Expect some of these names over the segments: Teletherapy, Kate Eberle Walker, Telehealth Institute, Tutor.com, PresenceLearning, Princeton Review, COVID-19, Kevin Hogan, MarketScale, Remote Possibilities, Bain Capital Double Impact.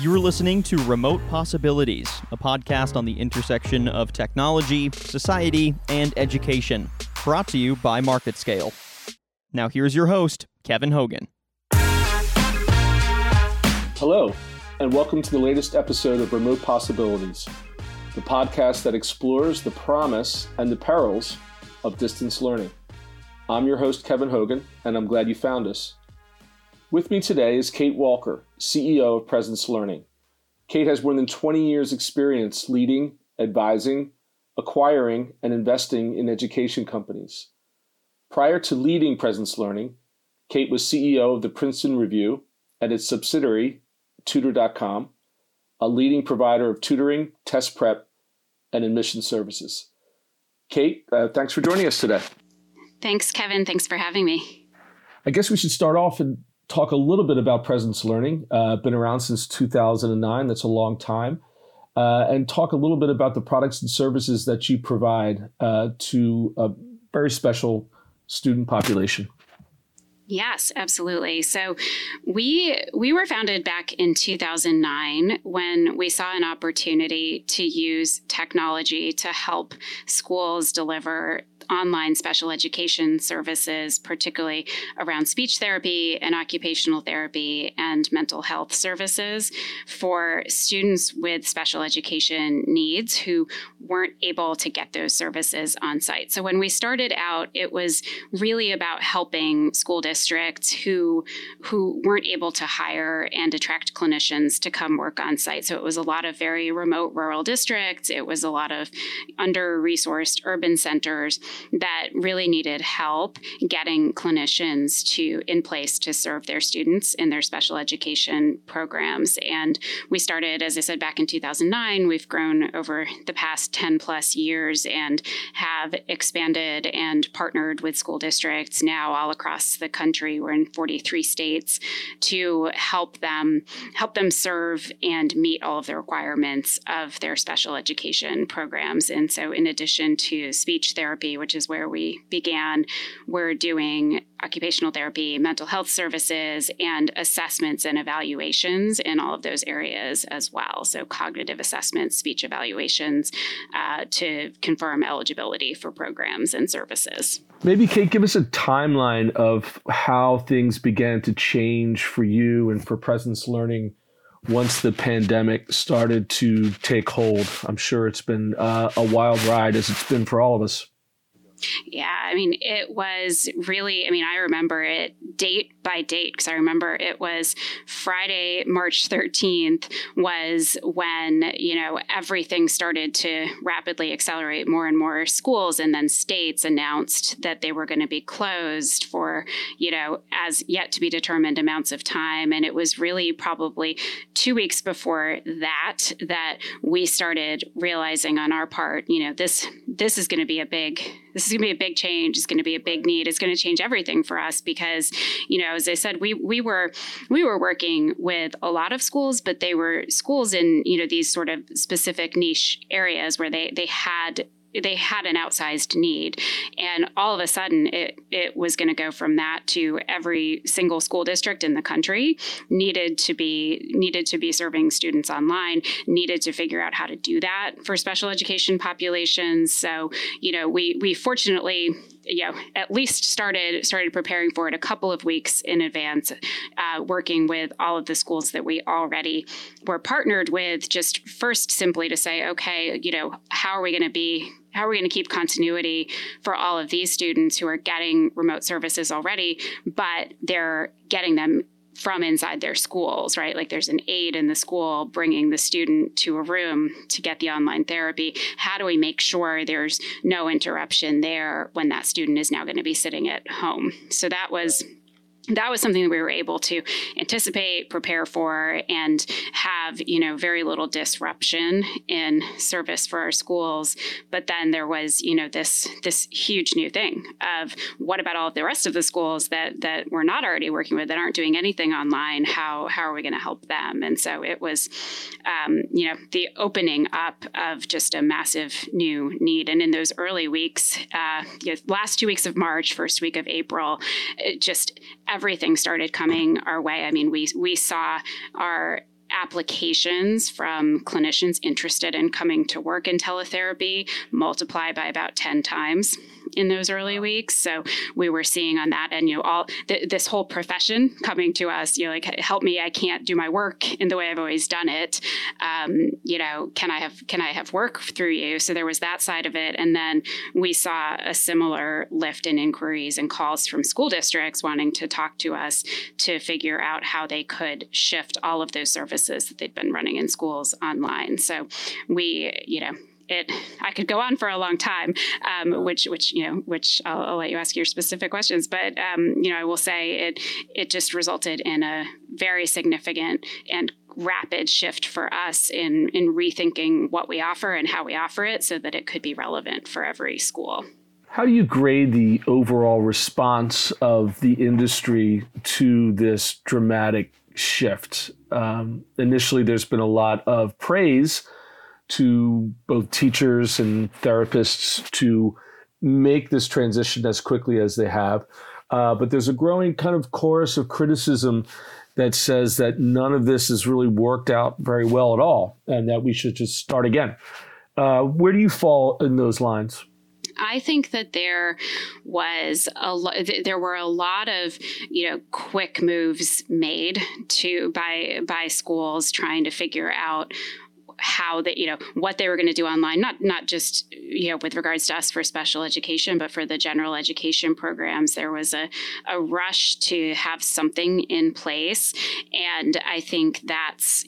You're listening to Remote Possibilities, a podcast on the intersection of technology, society, and education, brought to you by MarketScale. Now here's your host, Kevin Hogan. Hello, and welcome to the latest episode of Remote Possibilities, the podcast that explores the promise and the perils of distance learning. I'm your host, Kevin Hogan, and I'm glad you found us. With me today is Kate Walker, CEO of PresenceLearning. Kate has more than 20 years' experience leading, advising, acquiring, and investing in education companies. Prior to leading PresenceLearning, Kate was CEO of the Princeton Review and its subsidiary, Tutor.com, a leading provider of tutoring, test prep, and admission services. Kate, thanks for joining us today. Thanks, Kevin. Thanks for having me. I guess we should start off and talk a little bit about PresenceLearning. Been around since 2009. That's a long time. And talk a little bit about the products and services that you provide to a very special student population. Yes, absolutely. So we were founded back in 2009 when we saw an opportunity to use technology to help schools deliver online special education services, particularly around speech therapy and occupational therapy and mental health services for students with special education needs who weren't able to get those services on site. So when we started out, it was really about helping school districts who weren't able to hire and attract clinicians to come work on site. So it was a lot of very remote rural districts. It was a lot of under-resourced urban centers that really needed help getting clinicians to in place to serve their students in their special education programs. And we started, as I said, back in 2009. We've grown over the past 10 plus years and have expanded and partnered with school districts now all across the country. We're in 43 states to help them serve and meet all of the requirements of their special education programs. And so in addition to speech therapy, which is where we began, we're doing occupational therapy, mental health services, and assessments and evaluations in all of those areas as well. So cognitive assessments, speech evaluations to confirm eligibility for programs and services. Maybe, Kate, give us a timeline of how things began to change for you and for PresenceLearning once the pandemic started to take hold. I'm sure it's been a wild ride, as it's been for all of us. Yeah, it was really, I remember it date by date, because I remember it was Friday, March 13th was when, everything started to rapidly accelerate. More and more schools and then states announced that they were going to be closed for, as yet to be determined amounts of time. And it was really probably 2 weeks before that we started realizing on our part, this is going to be a big change. It's going to be a big need. It's going to change everything for us because, as I said, we were working with a lot of schools, but they were schools in, these sort of specific niche areas where they had an outsized need. And all of a sudden, it was going to go from that to every single school district in the country needed to be serving students online, needed to figure out how to do that for special education populations. So, we fortunately, at least started preparing for it a couple of weeks in advance, working with all of the schools that we already were partnered with, just first simply to say, okay, how are we going to keep continuity for all of these students who are getting remote services already, but they're getting them from inside their schools, right? Like there's an aide in the school bringing the student to a room to get the online therapy. How do we make sure there's no interruption there when that student is now going to be sitting at home? So that was something that we were able to anticipate, prepare for, and have, very little disruption in service for our schools. But then there was, this huge new thing of what about all of the rest of the schools that we're not already working with, that aren't doing anything online? How are we going to help them? And so it was, the opening up of just a massive new need. And in those early weeks, last 2 weeks of March, first week of April, it just everything started coming our way. We saw our applications from clinicians interested in coming to work in teletherapy multiply by about 10 times in those early weeks. So we were seeing on that end, this whole profession coming to us, help me, I can't do my work in the way I've always done it. Can I have work through you? So there was that side of it. And then we saw a similar lift in inquiries and calls from school districts wanting to talk to us to figure out how they could shift all of those services that they'd been running in schools online. So I could go on for a long time, which I'll let you ask your specific questions. But, I will say it just resulted in a very significant and rapid shift for us in rethinking what we offer and how we offer it so that it could be relevant for every school. How do you grade the overall response of the industry to this dramatic shift? Initially, there's been a lot of praise to both teachers and therapists to make this transition as quickly as they have. But there's a growing kind of chorus of criticism that says that none of this has really worked out very well at all and that we should just start again. Where do you fall in those lines? I think that there were a lot of, quick moves made by schools trying to figure out how that, what they were going to do online, not just, with regards to us for special education, but for the general education programs, there was a rush to have something in place. And I think that's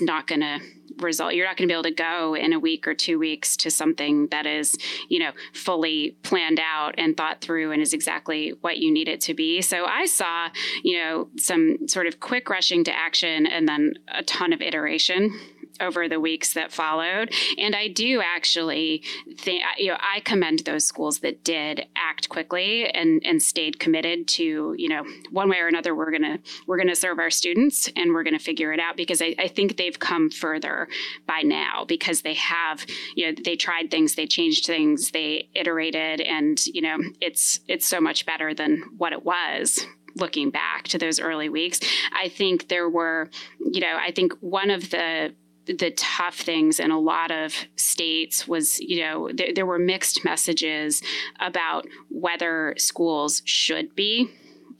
not going to result. You're not going to be able to go in a week or 2 weeks to something that is, fully planned out and thought through and is exactly what you need it to be. So I saw, some sort of quick rushing to action and then a ton of iteration over the weeks that followed. And I do actually think, I commend those schools that did act quickly and stayed committed to, one way or another, we're going to serve our students and we're going to figure it out, because I think they've come further by now because they have, they tried things, they changed things, they iterated, and, it's so much better than what it was. Looking back to those early weeks, I think there were, I think one of the tough things in a lot of states was, there were mixed messages about whether schools should be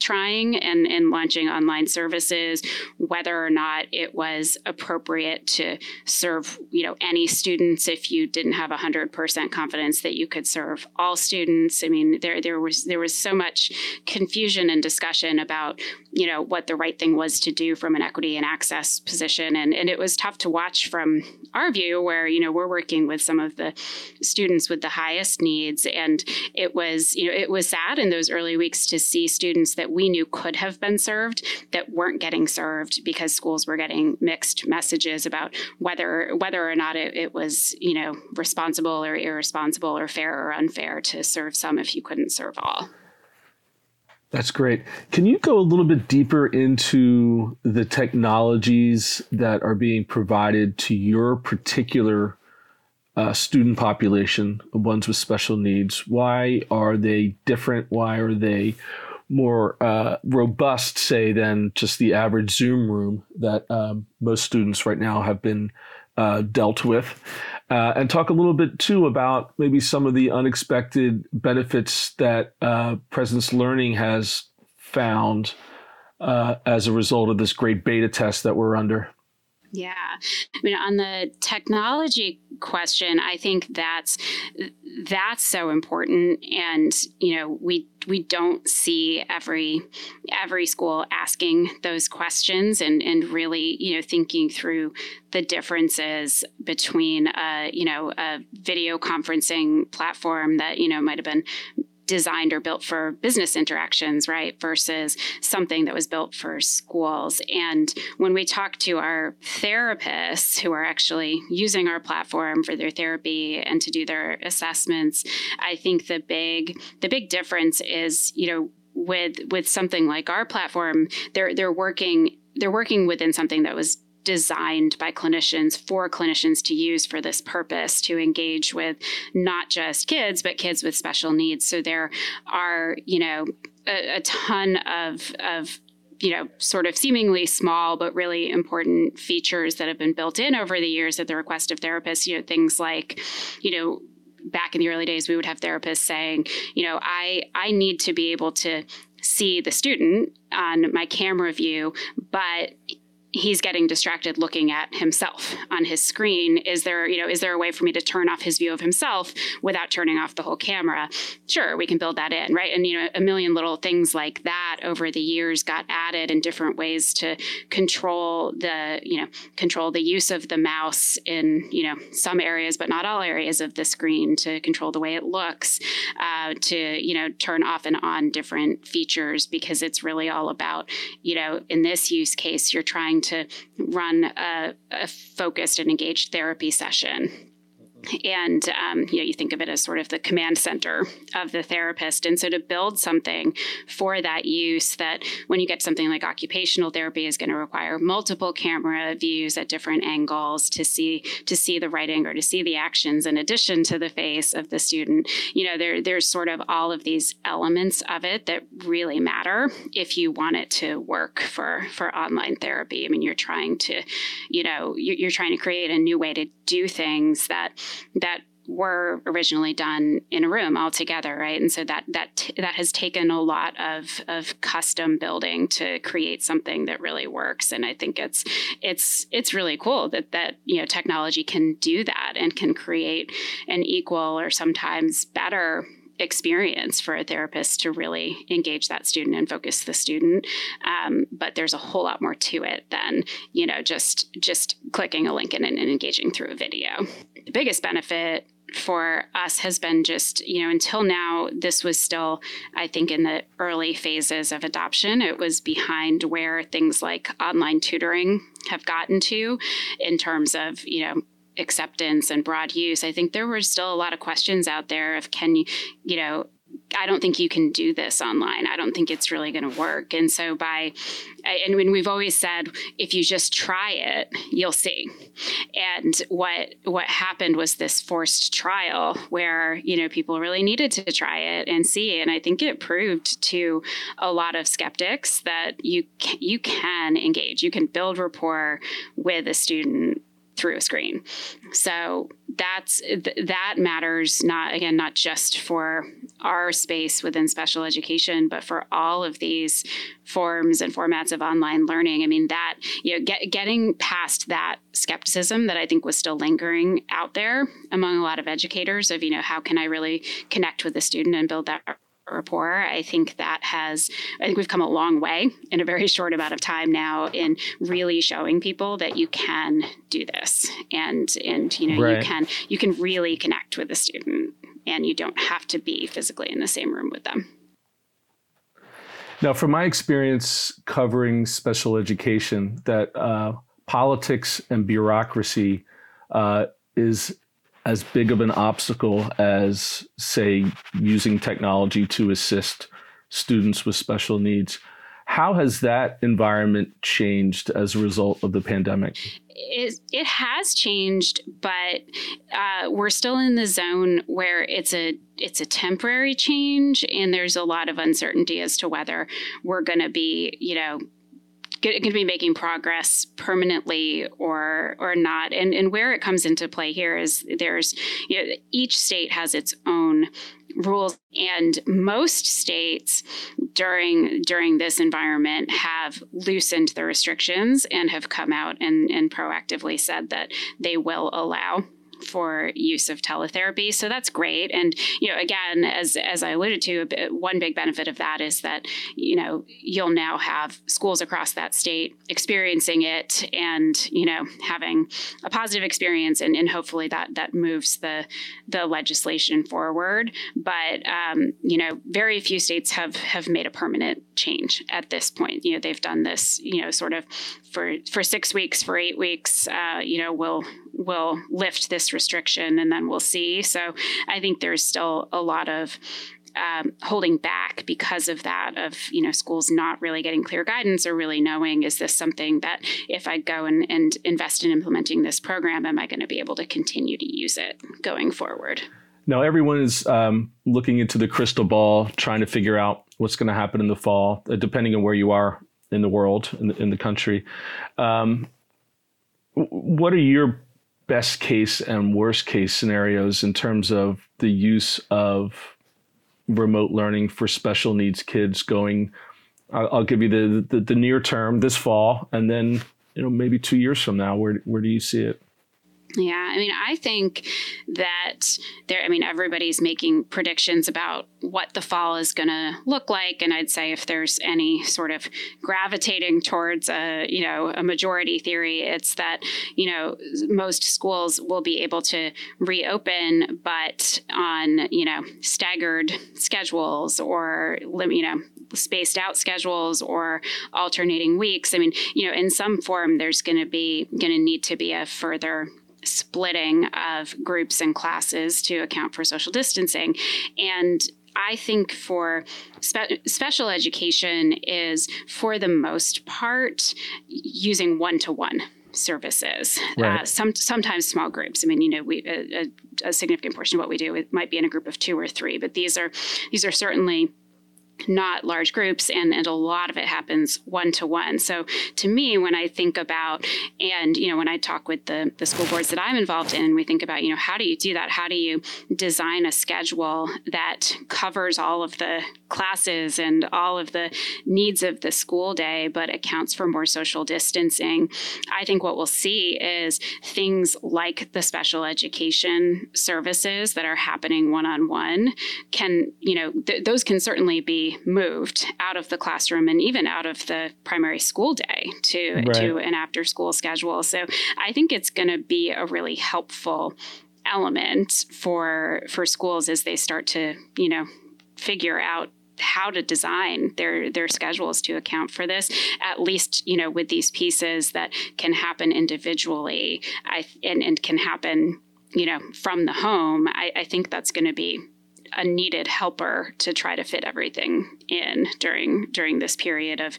trying and launching online services, whether or not it was appropriate to serve, any students if you didn't have 100% confidence that you could serve all students. I mean, there was so much confusion and discussion about, what the right thing was to do from an equity and access position. And it was tough to watch from our view where, we're working with some of the students with the highest needs. And it was sad in those early weeks to see students that we knew could have been served that weren't getting served because schools were getting mixed messages about whether or not it was, responsible or irresponsible or fair or unfair to serve some if you couldn't serve all. That's great. Can you go a little bit deeper into the technologies that are being provided to your particular student population, ones with special needs? Why are they different? Why are they more robust, say, than just the average Zoom room that most students right now have been dealt with? And talk a little bit, too, about maybe some of the unexpected benefits that PresenceLearning has found as a result of this great beta test that we're under. Yeah. I mean, on the technology question, I think that's so important. And, we don't see every school asking those questions and really, thinking through the differences between, a video conferencing platform that, might've been designed or built for business interactions, right, versus something that was built for schools. And when we talk to our therapists who are actually using our platform for their therapy and to do their assessments, I think the big difference is, with something like our platform, they're working within something that was designed by clinicians for clinicians to use for this purpose, to engage with not just kids, but kids with special needs. So there are, a ton of sort of seemingly small but really important features that have been built in over the years at the request of therapists. Things like, back in the early days, we would have therapists saying, I need to be able to see the student on my camera view, but he's getting distracted looking at himself on his screen. Is there a way for me to turn off his view of himself without turning off the whole camera? Sure, we can build that in, right? And, a million little things like that over the years got added in different ways to control the use of the mouse in, some areas, but not all areas of the screen, to control the way it looks, to turn off and on different features, because it's really all about, in this use case, you're trying to run a focused and engaged therapy session. And, you think of it as sort of the command center of the therapist. And so to build something for that use, that when you get something like occupational therapy is going to require multiple camera views at different angles to see the writing or to see the actions in addition to the face of the student, there's sort of all of these elements of it that really matter if you want it to work for online therapy. I mean, you're trying to create a new way to do things that were originally done in a room all together, right? And so that has taken a lot of custom building to create something that really works. And I think it's really cool that technology can do that and can create an equal or sometimes better experience for a therapist to really engage that student and focus the student. But there's a whole lot more to it than, just clicking a link and engaging through a video. The biggest benefit for us has been just, until now, this was still, I think, in the early phases of adoption. It was behind where things like online tutoring have gotten to in terms of, acceptance and broad use. I think there were still a lot of questions out there of, can you, I don't think you can do this online. I don't think it's really going to work. And so when we've always said, if you just try it, you'll see. And what happened was this forced trial where, people really needed to try it and see. And I think it proved to a lot of skeptics that you can engage, you can build rapport with a student through a screen. So that matters not just for our space within special education, but for all of these forms and formats of online learning. I mean, that, getting past that skepticism that I think was still lingering out there among a lot of educators of, how can I really connect with the student and build that rapport. I think we've come a long way in a very short amount of time now in really showing people that you can do this and right. you can really connect with the student and you don't have to be physically in the same room with them. Now, from my experience covering special education, that politics and bureaucracy is as big of an obstacle as, say, using technology to assist students with special needs. How has that environment changed as a result of the pandemic? It has changed, but we're still in the zone where it's a temporary change, and there's a lot of uncertainty as to whether we're going to be, could be making progress permanently or not. And where it comes into play here is there's, each state has its own rules, and most states during this environment have loosened the restrictions and have come out and proactively said that they will allow for use of teletherapy. So that's great. And, again, as I alluded to, one big benefit of that is that, you'll now have schools across that state experiencing it and, having a positive experience. And hopefully that moves the legislation forward. But, very few states have made a permanent change at this point. They've done this, sort of for 6 weeks, for 8 weeks, we'll lift this restriction and then we'll see. So I think there's still a lot of holding back because of that, of, schools not really getting clear guidance or really knowing, is this something that if I go and invest in implementing this program, am I going to be able to continue to use it going forward? Now, everyone is looking into the crystal ball, trying to figure out what's going to happen in the fall, depending on where you are in the world, in the country. What are your best case and worst case scenarios in terms of the use of remote learning for special needs kids going? I'll give you the near term, this fall, and then maybe 2 years from now, where do you see it? Yeah, I think that everybody's making predictions about what the fall is going to look like. And I'd say if there's any sort of gravitating towards a majority theory, it's that, most schools will be able to reopen, but on, staggered schedules or, spaced out schedules or alternating weeks. In some form, there's going to need to be a further splitting of groups and classes to account for social distancing. And I think for special education is, for the most part, using one-to-one services, right. Sometimes small groups. A significant portion of what we do, it might be in a group of two or three, but these are certainly not large groups, and a lot of it happens one-to-one. So to me, when I think about, and, when I talk with the school boards that I'm involved in, we think about, how do you do that? How do you design a schedule that covers all of the classes and all of the needs of the school day, but accounts for more social distancing? I think what we'll see is things like the special education services that are happening one-on-one can, those can certainly be moved out of the classroom and even out of the primary school day to an after school schedule. So I think it's going to be a really helpful element for schools as they start to, figure out how to design their schedules to account for this, at least, with these pieces that can happen individually and can happen, from the home. I think that's going to be a needed helper to try to fit everything in during this period of,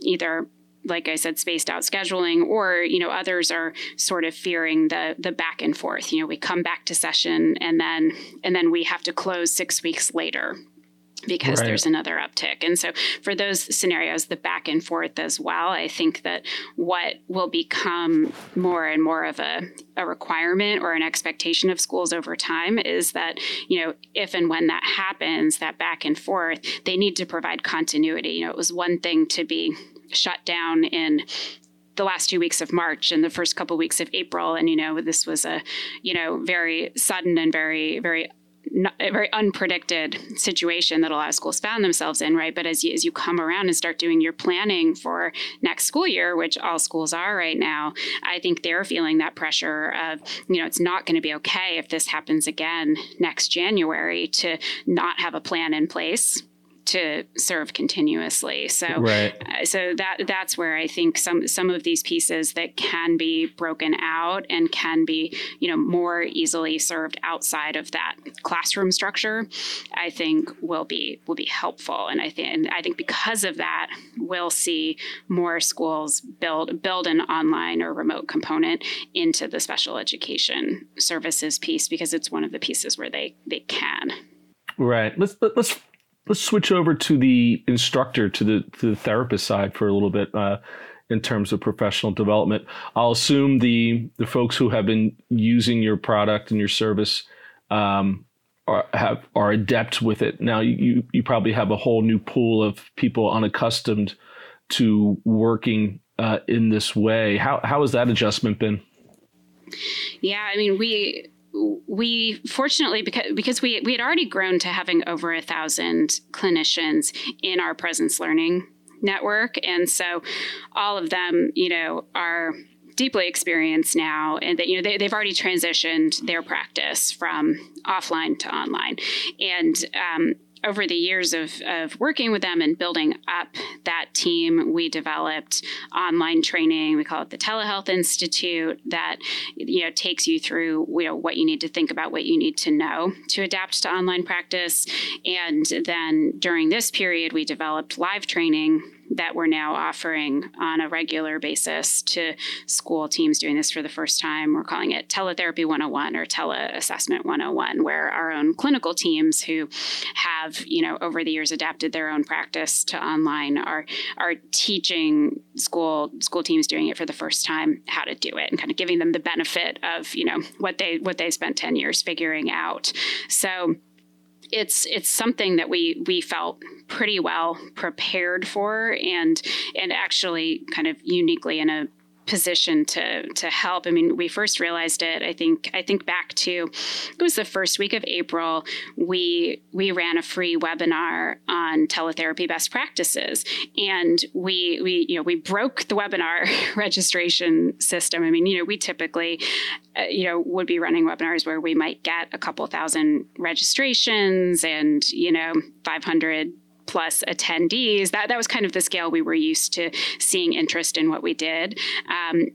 either, like I said, spaced out scheduling, or, others are sort of fearing the back and forth. We come back to session and then we have to close 6 weeks later because there's another uptick. And so for those scenarios, the back and forth as well, I think that what will become more and more of a requirement or an expectation of schools over time is that, if and when that happens, that back and forth, they need to provide continuity. It was one thing to be shut down in the last 2 weeks of March and the first couple of weeks of April. And, this was a, very sudden and very, very a very unpredicted situation that a lot of schools found themselves in, right? But as you come around and start doing your planning for next school year, which all schools are right now, I think they're feeling that pressure of, it's not going to be okay if this happens again next January to not have a plan in place to serve continuously. So, so that's where I think some of these pieces that can be broken out and can be, more easily served outside of that classroom structure, I think will be helpful. And I think because of that, we'll see more schools build an online or remote component into the special education services piece, because it's one of the pieces where they can. Right. Let's switch over to the instructor, to the therapist side for a little bit in terms of professional development. I'll assume the folks who have been using your product and your service are adept with it. Now, you probably have a whole new pool of people unaccustomed to working in this way. How has that adjustment been? Yeah, we fortunately, because we had already grown to having over 1,000 clinicians in our Presence Learning network. And so all of them, are deeply experienced now, and that, they've already transitioned their practice from offline to online. And, over the years of working with them and building up that team, we developed online training. We call it the Telehealth Institute that, takes you through, what you need to think about, what you need to know to adapt to online practice. And then during this period, we developed live training that we're now offering on a regular basis to school teams doing this for the first time. We're calling it Teletherapy 101 or Teleassessment 101, where our own clinical teams who have, over the years adapted their own practice to online are teaching school teams doing it for the first time how to do it and kind of giving them the benefit of, what they spent 10 years figuring out. So it's something that we felt pretty well prepared for and actually kind of uniquely in a position to help. I mean, we first realized it, I think back to, it was the first week of April, we ran a free webinar on teletherapy best practices. And we broke the webinar registration system. I mean, we typically, would be running webinars where we might get a couple thousand registrations and, 500 plus attendees. That was kind of the scale we were used to seeing interest in what we did.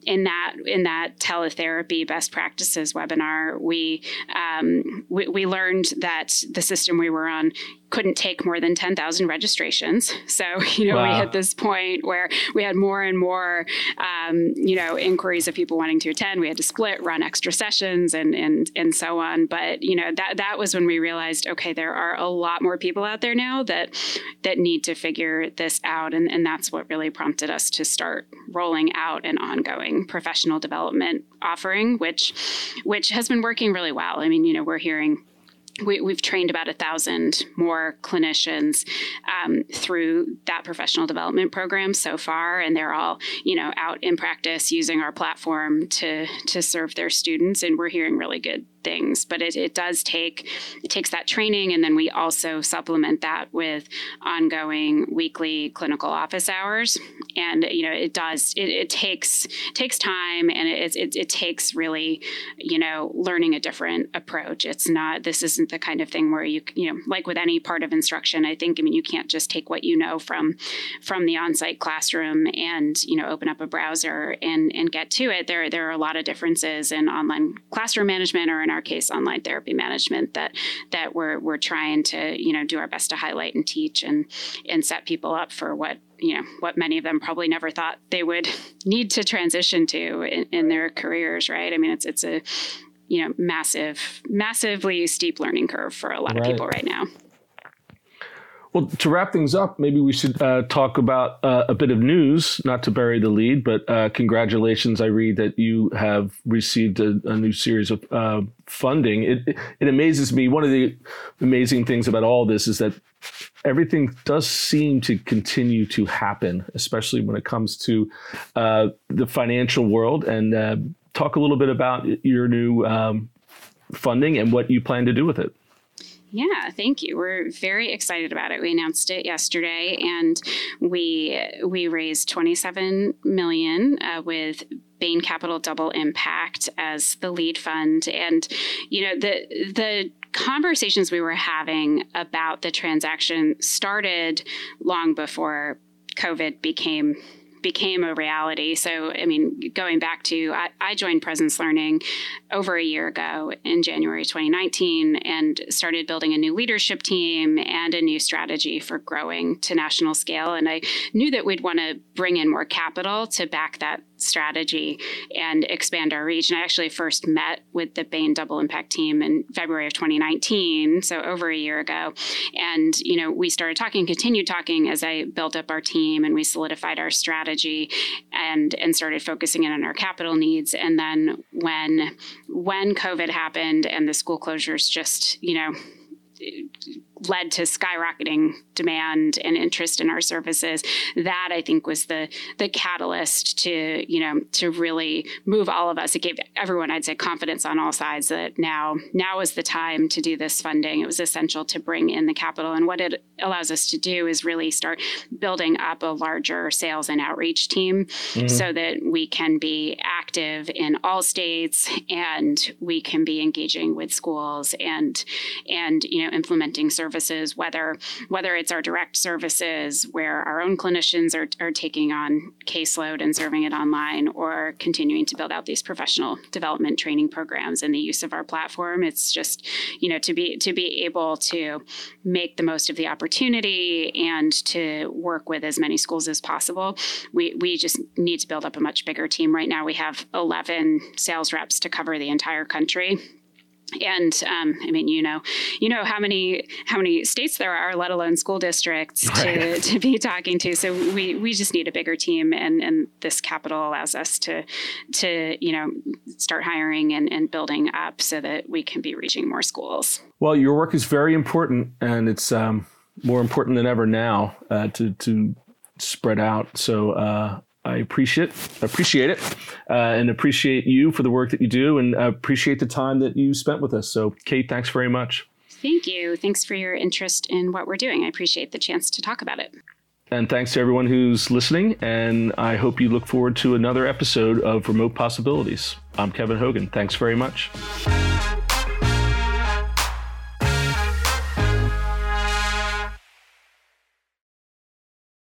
In that teletherapy best practices webinar, we learned that the system we were on couldn't take more than 10,000 registrations. So, wow. We hit this point where we had more and more, inquiries of people wanting to attend. We had to split, run extra sessions and so on. But, that was when we realized, okay, there are a lot more people out there now that need to figure this out. And that's what really prompted us to start rolling out an ongoing professional development offering, which has been working really well. I mean, we're hearing We've trained about 1,000 more clinicians through that professional development program so far, and they're all, out in practice using our platform to serve their students, and we're hearing really good things. But it takes that training, and then we also supplement that with ongoing weekly clinical office hours. And it takes time, and it takes really learning a different approach. This isn't the kind of thing where you like with any part of instruction. You can't just take what you know from the on-site classroom and open up a browser and get to it. There are a lot of differences in online classroom management, or in our case, online therapy management, that we're trying to, do our best to highlight and teach and set people up for what many of them probably never thought they would need to transition to in their careers, right? I mean, it's a, massively steep learning curve for a lot of people right now. Well, to wrap things up, maybe we should talk about a bit of news, not to bury the lead, but congratulations. I read that you have received a new series of funding. It amazes me. One of the amazing things about all this is that everything does seem to continue to happen, especially when it comes to the financial world. And talk a little bit about your new funding and what you plan to do with it. Yeah, thank you. We're very excited about it. We announced it yesterday, and we raised $27 million with Bain Capital Double Impact as the lead fund. And, the conversations we were having about the transaction started long before COVID became a reality. So, going back to, I joined PresenceLearning over a year ago in January 2019 and started building a new leadership team and a new strategy for growing to national scale. And I knew that we'd want to bring in more capital to back that strategy and expand our reach. And I actually first met with the Bain Double Impact team in February of 2019, so over a year ago. And, we started talking, continued talking as I built up our team and we solidified our strategy and started focusing in on our capital needs. And then when COVID happened and the school closures just, led to skyrocketing demand and interest in our services. That I think was the catalyst to really move all of us. It gave everyone, I'd say, confidence on all sides that now is the time to do this funding. It was essential to bring in the capital. And what it allows us to do is really start building up a larger sales and outreach team so that we can be active in all states and we can be engaging with schools and implementing services services, whether it's our direct services where our own clinicians are taking on caseload and serving it online, or continuing to build out these professional development training programs and the use of our platform. It's just, to be able to make the most of the opportunity and to work with as many schools as possible. We just need to build up a much bigger team. Right now, we have 11 sales reps to cover the entire country. And you know how many states there are, let alone school districts to be talking to. So we just need a bigger team, and this capital allows us to start hiring and building up so that we can be reaching more schools. Well, your work is very important, and it's more important than ever now to spread out. So I appreciate it, and appreciate you for the work that you do, and appreciate the time that you spent with us. So, Kate, thanks very much. Thank you. Thanks for your interest in what we're doing. I appreciate the chance to talk about it. And thanks to everyone who's listening, and I hope you look forward to another episode of Remote Possibilities. I'm Kevin Hogan. Thanks very much.